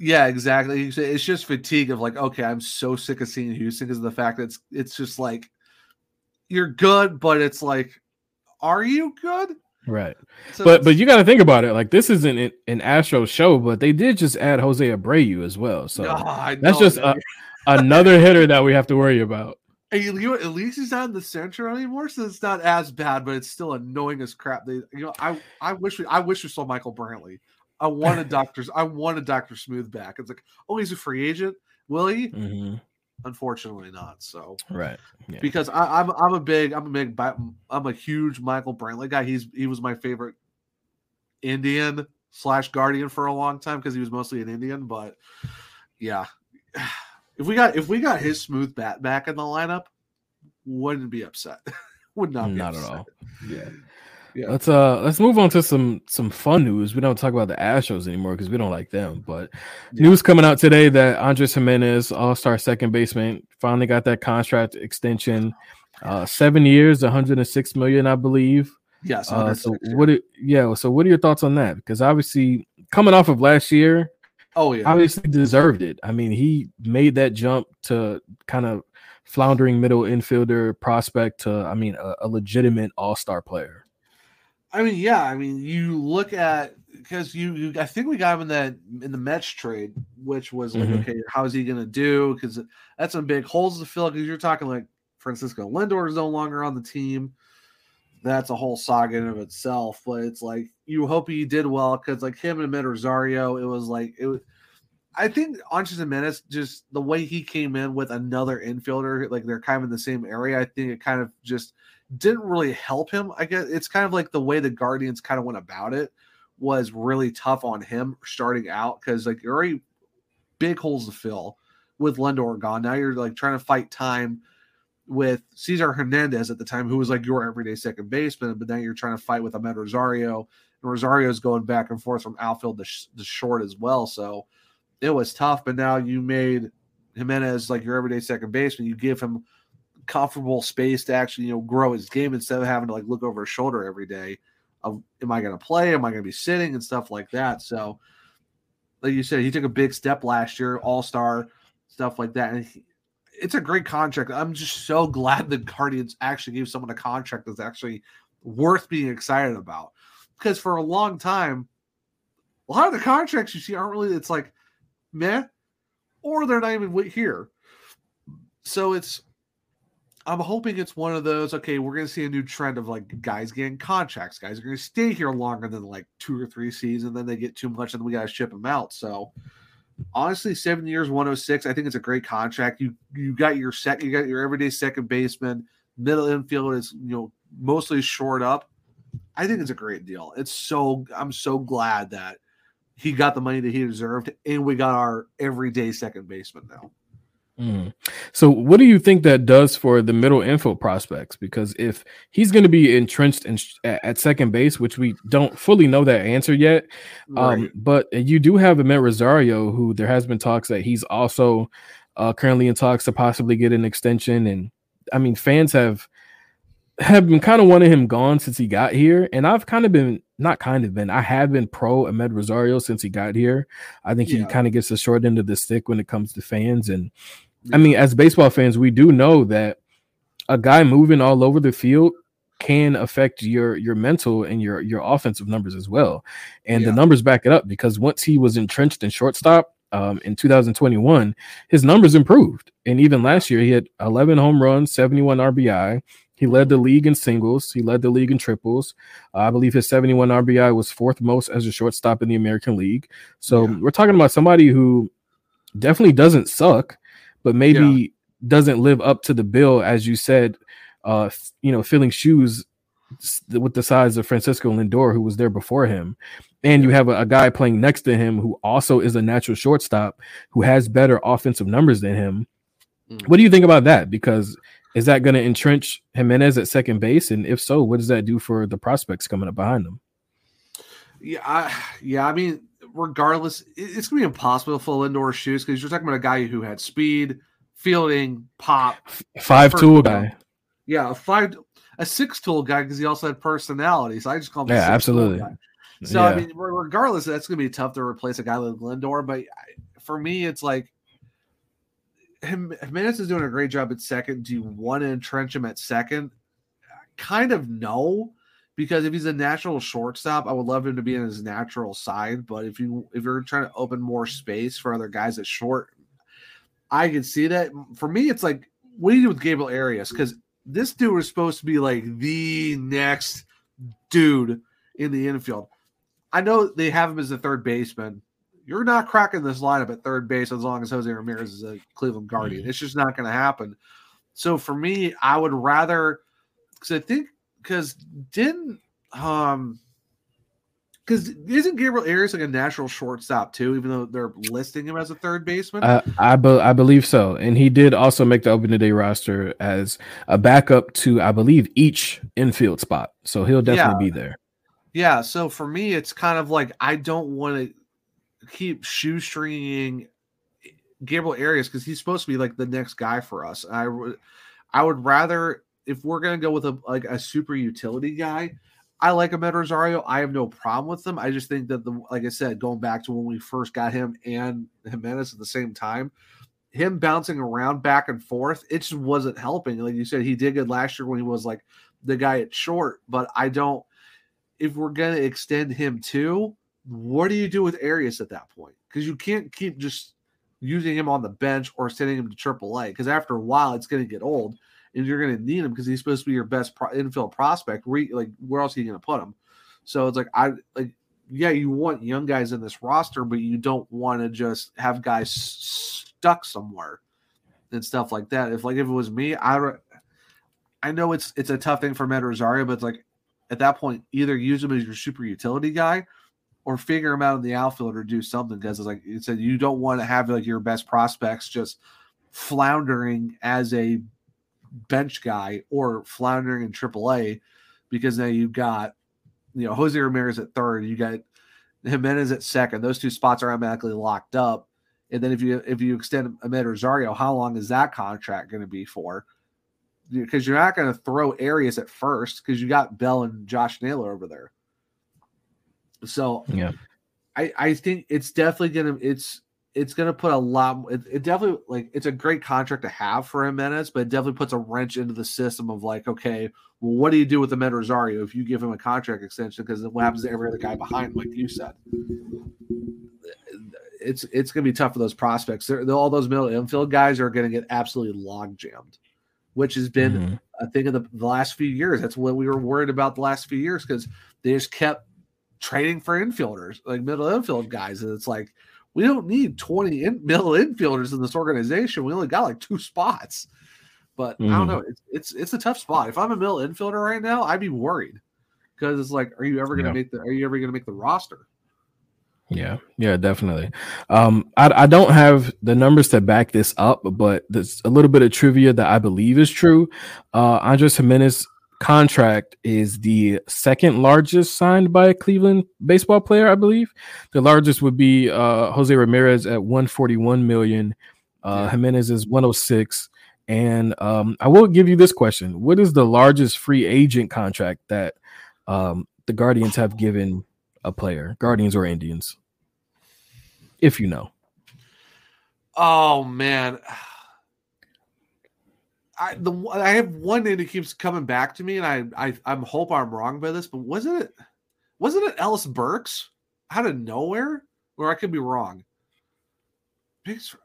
Yeah, exactly. It's just fatigue of like, okay, I'm so sick of seeing Houston because of the fact that it's it's just like you're good, but it's like, are you good? Right. So but but you got to think about it. Like, this isn't an, an Astros show, but they did just add Jose Abreu as well, so oh, that's just a, another hitter that we have to worry about. At least he's not in the Central anymore, so it's not as bad, but it's still annoying as crap. They, you know, I, I wish we, I wish we saw Michael Brantley. I wanted doctors, I wanted Doctor Smooth back. It's like, oh, he's a free agent, will he? Mm-hmm. Unfortunately, not. So right, yeah. Because I, I'm, I'm a big, I'm a big, I'm a huge Michael Brantley guy. He's he was my favorite Indian slash Guardian for a long time because he was mostly an Indian, but yeah. If we got if we got his smooth bat back in the lineup, wouldn't be upset. Would not be not upset. At all. Yeah. Yeah. Let's uh let's move on to some some fun news. We don't talk about the Astros anymore because we don't like them. But yeah. News coming out today that Andrés Giménez, all-star second baseman, finally got that contract extension. Uh, seven years, one hundred six million dollars, I believe. Yes. Yeah, uh, so what? Are, yeah. So what are your thoughts on that? Because obviously, coming off of last year. Oh, yeah. Obviously deserved it. I mean, he made that jump to kind of floundering middle infielder prospect to, I mean, a, a legitimate all-star player. I mean, yeah. I mean, you look at because you, you, I think we got him in that in the Mets trade, which was like, mm-hmm. okay, how's he gonna do? Because that's some big holes to fill. Because you're talking like Francisco Lindor is no longer on the team. That's a whole saga in of itself, but it's like you hope he did well because like him and Amed Rosario, it was like it was. I think Andrés Giménez, just the way he came in with another infielder, like they're kind of in the same area. I think it kind of just didn't really help him. I guess it's kind of like the way the Guardians kind of went about it was really tough on him starting out because like you're already big holes to fill with Lindor gone. Now you're like trying to fight time with Cesar Hernandez at the time, who was like your everyday second baseman, but now you're trying to fight with Amed Rosario, and Rosario's going back and forth from outfield to, sh- to short as well. So it was tough, but now you made Giménez like your everyday second baseman. You give him comfortable space to actually, you know, grow his game instead of having to like look over his shoulder every day of, am I going to play? Am I going to be sitting and stuff like that? So like you said, he took a big step last year, all-star stuff like that. And he, it's a great contract. I'm just so glad the Guardians actually gave someone a contract that's actually worth being excited about. Because for a long time, a lot of the contracts you see aren't really, it's like, meh, or they're not even here. So it's, I'm hoping it's one of those, okay, we're going to see a new trend of like guys getting contracts. Guys are going to stay here longer than like two or three seasons. Then they get too much and we got to ship them out. So honestly, seven years, one oh six. I think it's a great contract. You you got your second, you got your everyday second baseman, middle infield is, you know, mostly short up. I think it's a great deal. It's so I'm so glad that he got the money that he deserved, and we got our everyday second baseman now. Mm. So, what do you think that does for the middle infield prospects? Because if he's going to be entrenched in, at second base, which we don't fully know that answer yet, right. um, but you do have Amed Rosario, who there has been talks that he's also uh, currently in talks to possibly get an extension, and I mean, fans have have been kind of wanting him gone since he got here, and I've kind of been not kind of been I have been pro Amed Rosario since he got here. I think yeah. he kind of gets the short end of the stick when it comes to fans and. I mean, as baseball fans, we do know that a guy moving all over the field can affect your your mental and your your offensive numbers as well. And yeah. the numbers back it up because once he was entrenched in shortstop, um, in two thousand twenty-one, his numbers improved. And even last year, he had eleven home runs, seventy-one R B I. He led the league in singles. He led the league in triples. Uh, I believe his seventy-one R B I was fourth most as a shortstop in the American League. So yeah. we're talking about somebody who definitely doesn't suck, but maybe yeah. doesn't live up to the bill, as you said, uh, you know, filling shoes with the size of Francisco Lindor, who was there before him. And you have a, a guy playing next to him who also is a natural shortstop, who has better offensive numbers than him. Mm. What do you think about that? Because is that going to entrench Giménez at second base? And if so, what does that do for the prospects coming up behind them? Yeah, I, yeah. I mean, regardless, it's going to be impossible to fill Lindor's shoes, because you're talking about a guy who had speed, fielding, pop. Five-tool guy. Yeah, a five, a six-tool guy, because he also had personality. So I just call him yeah, a absolutely. Guy. So, yeah. I mean, regardless, that's going to be tough to replace a guy like Lindor. But for me, it's like, Giménez is doing a great job at second. Do you want to entrench him at second? Kind of no, because if he's a natural shortstop, I would love him to be in his natural side. But if you if you're trying to open more space for other guys at short, I can see that. For me, it's like, what do you do with Gabriel Arias? Because this dude was supposed to be like the next dude in the infield. I know they have him as a third baseman. You're not cracking this lineup at third base as long as Jose Ramirez is a Cleveland Guardian. It's just not going to happen. So for me, I would rather, because I think, because didn't, um, because isn't Gabriel Arias like a natural shortstop too, even though they're listing him as a third baseman? Uh, I, be- I believe so. And he did also make the opening day roster as a backup to, I believe, each infield spot. So he'll definitely yeah. be there. Yeah. So for me, it's kind of like, I don't want to keep shoestringing Gabriel Arias, because he's supposed to be like the next guy for us. I would, I would rather, if we're gonna go with a like a super utility guy, I like Amed Rosario. I have no problem with them. I just think that the like I said, going back to when we first got him and Giménez at the same time, him bouncing around back and forth, it just wasn't helping. Like you said, he did good last year when he was like the guy at short, but I don't. If we're gonna extend him too, what do you do with Arias at that point? Because you can't keep just using him on the bench or sending him to Triple A, because after a while, it's going to get old, and you're going to need him because he's supposed to be your best pro- infield prospect. Where, like, where else are you going to put him? So it's like, I like, yeah, you want young guys in this roster, but you don't want to just have guys stuck somewhere and stuff like that. If like if it was me, I I know it's it's a tough thing for Amed Rosario, but it's like at that point, either use him as your super utility guy, or figure him out in the outfield, or do something, because it's like it said, you don't want to have like your best prospects just floundering as a bench guy or floundering in Triple A, because now you've got, you know, Jose Ramirez at third, you got Giménez at second. Those two spots are automatically locked up. And then if you if you extend Amed Rosario, how long is that contract going to be for? Because you're not going to throw Arias at first, because you got Bell and Josh Naylor over there. So yeah, I, I think it's definitely gonna it's it's gonna put a lot. It, it definitely like it's a great contract to have for Giménez, but it definitely puts a wrench into the system of like, okay, well, what do you do with Amed Rosario if you give him a contract extension? Because what happens to every other guy behind, like you said? It's it's gonna be tough for those prospects. They're, they're, all those middle infield guys are gonna get absolutely log jammed, which has been mm-hmm. a thing of the, the last few years. That's what we were worried about the last few years, because they just kept trading for infielders, like middle infield guys, and it's like, we don't need twenty in- middle infielders in this organization. We only got like two spots, but mm. I don't know. It's, it's it's a tough spot. If I'm a middle infielder right now, I'd be worried, because it's like, are you ever going to yeah. make the? Are you ever going to make the roster? Yeah, yeah, definitely. Um, I, I don't have the numbers to back this up, but there's a little bit of trivia that I believe is true. Uh, Andrés Giménez contract is the second largest signed by a Cleveland baseball player, I believe. The largest would be uh, Jose Ramirez at one hundred forty-one million dollars. Uh, yeah. Giménez is one hundred six. And um, I will give you this question. What is the largest free agent contract that um, the Guardians have given a player? Guardians or Indians? If you know. Oh, man. I the I have one name that keeps coming back to me, and I I I'm hope I'm wrong by this, but wasn't it wasn't it Ellis Burks out of nowhere? Or I could be wrong. Pittsburgh.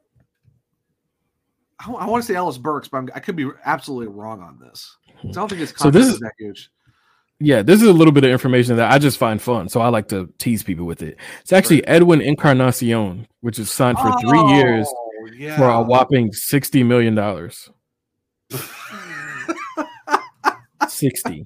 I, I want to say Ellis Burks, but I'm, I could be absolutely wrong on this. I don't think his contract so this is, is that huge. Yeah, this is a little bit of information that I just find fun, so I like to tease people with it. It's actually right. Edwin Encarnacion, which is signed for oh, three years yeah. for a whopping sixty million dollars. sixty.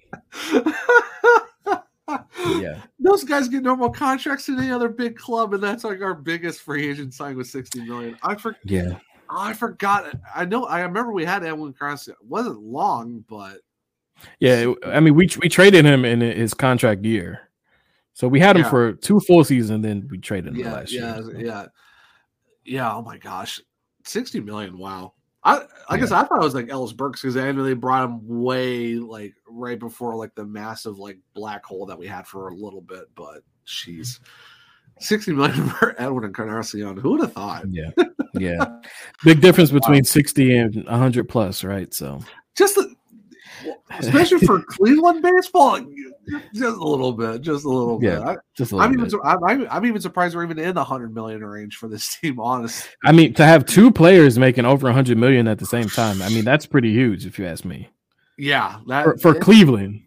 Yeah. Those guys get normal contracts in any other big club, and that's like our biggest free agent sign with sixty million dollars. I for- yeah. Oh, I forgot. I know. I remember we had Edwin Cross. It wasn't long, but yeah. I mean, we we traded him in his contract year, so we had him yeah. for two full seasons. Then we traded him yeah, last yeah, year. Yeah, yeah, yeah. Oh my gosh, sixty million. Wow. I like yeah. I guess I thought it was like Ellis Burks because I know they brought him way like right before like the massive like black hole that we had for a little bit. But jeez. Sixty million for Edwin Encarnacion. Who would have thought? Yeah, yeah. Big difference between wow. sixty and a hundred plus, right? So just, the, especially for Cleveland baseball, just a little bit, just a little yeah, bit. I, just a little I'm bit. Even, I'm, I'm even surprised we're even in the hundred million range for this team. Honestly, I mean, to have two players making over a hundred million at the same time, I mean, that's pretty huge, if you ask me. Yeah, that, for, for it, Cleveland.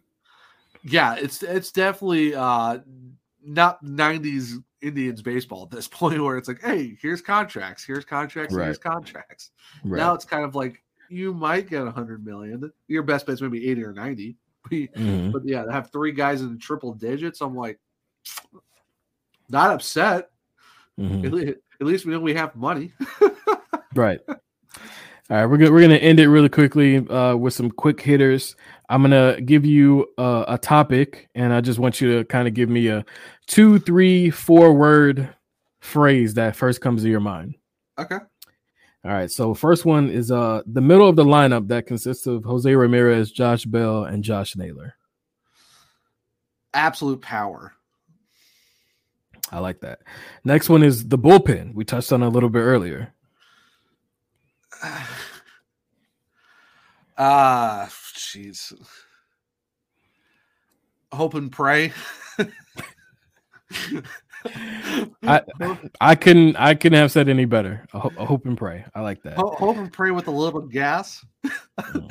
Yeah, it's it's definitely uh, not nineties. Indians baseball at this point where it's like, hey, here's contracts, here's contracts, right. here's contracts. Right. Now it's kind of like you might get a hundred million. Your best bet's maybe eighty or ninety. Mm-hmm. But yeah, to have three guys in triple digits, I'm like, not upset. Mm-hmm. At, least, at least we know we have money. Right. All right, we're gonna we're gonna end it really quickly uh, with some quick hitters. I'm gonna give you uh, a topic, and I just want you to kind of give me a two, three, four word phrase that first comes to your mind. Okay. All right. So first one is uh, the middle of the lineup that consists of Jose Ramirez, Josh Bell, and Josh Naylor. Absolute power. I like that. Next one is the bullpen. We touched on it a little bit earlier. Ah, uh, jeez. Hope and pray. I I couldn't I couldn't have said any better. I hope, I hope and pray. I like that. Hope, hope and pray with a little gas.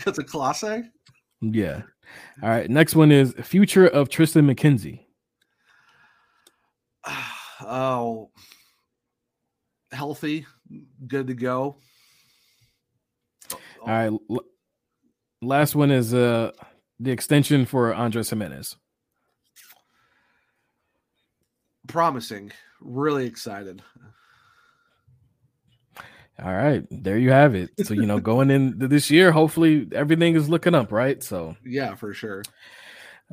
That's a classic. Yeah. All right. Next one is future of Triston McKenzie. Oh, healthy, good to go. All right. L- last one is uh, the extension for Andrés Giménez. Promising. Really excited. All right. There you have it. So, you know, going into this year, hopefully everything is looking up, right? So, yeah, for sure.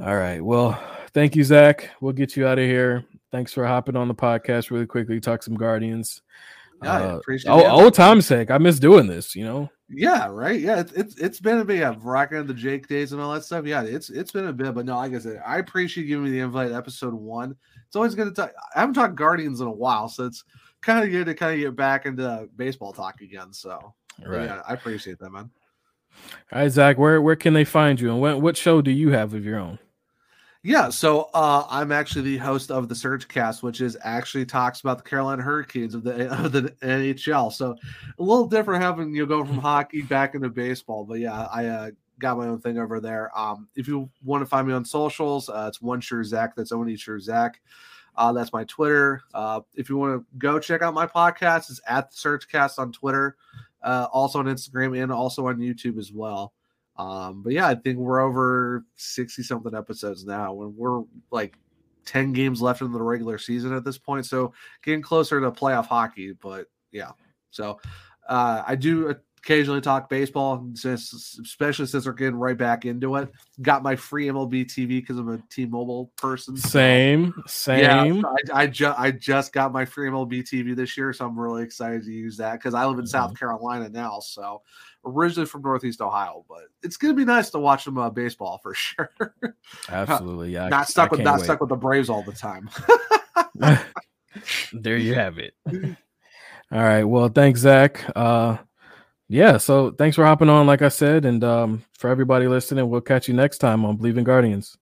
All right. Well, thank you, Zach. We'll get you out of here. Thanks for hopping on the podcast really quickly. Talk some Guardians. Yeah, uh, I appreciate oh, it. Old time's sake. I miss doing this, you know? Yeah, right. Yeah, it's it's it's been a bit of rocking the Jake days and all that stuff. Yeah, it's it's been a bit, but no, like I said, I appreciate you giving me the invite. Episode one. It's always good to talk. I haven't talked Guardians in a while, so it's kind of good to kind of get back into baseball talk again. So, right. Yeah, I appreciate that, man. All right, Zach, where where can they find you, and what what show do you have of your own? Yeah, so uh, I'm actually the host of The Surge Cast, which is actually talks about the Carolina Hurricanes of the of the N H L. So a little different having you go from hockey back into baseball. But yeah, I uh, got my own thing over there. Um, if you want to find me on socials, uh, it's one sure Zach. That's only sure Zach. Uh, that's my Twitter. Uh, if you want to go check out my podcast, it's at The Surge Cast on Twitter, uh, also on Instagram, and also on YouTube as well. Um, but yeah, I think we're over sixty something episodes now, and we're like ten games left in the regular season at this point. So getting closer to playoff hockey, but yeah. So, uh, I do occasionally talk baseball, since, especially since we're getting right back into it. Got my free M L B T V cause I'm a T-Mobile person. Same, same. Yeah, I, I just, I just got my free M L B T V this year. So I'm really excited to use that cause I live in mm-hmm. South Carolina now. So, originally from Northeast Ohio, but it's going to be nice to watch some uh, baseball for sure. Absolutely. Yeah, not stuck with not wait. stuck with the Braves all the time. There you have it. All right. Well, thanks, Zach. Uh, yeah. So thanks for hopping on, like I said, and um, for everybody listening, we'll catch you next time on Cleveland Guardians.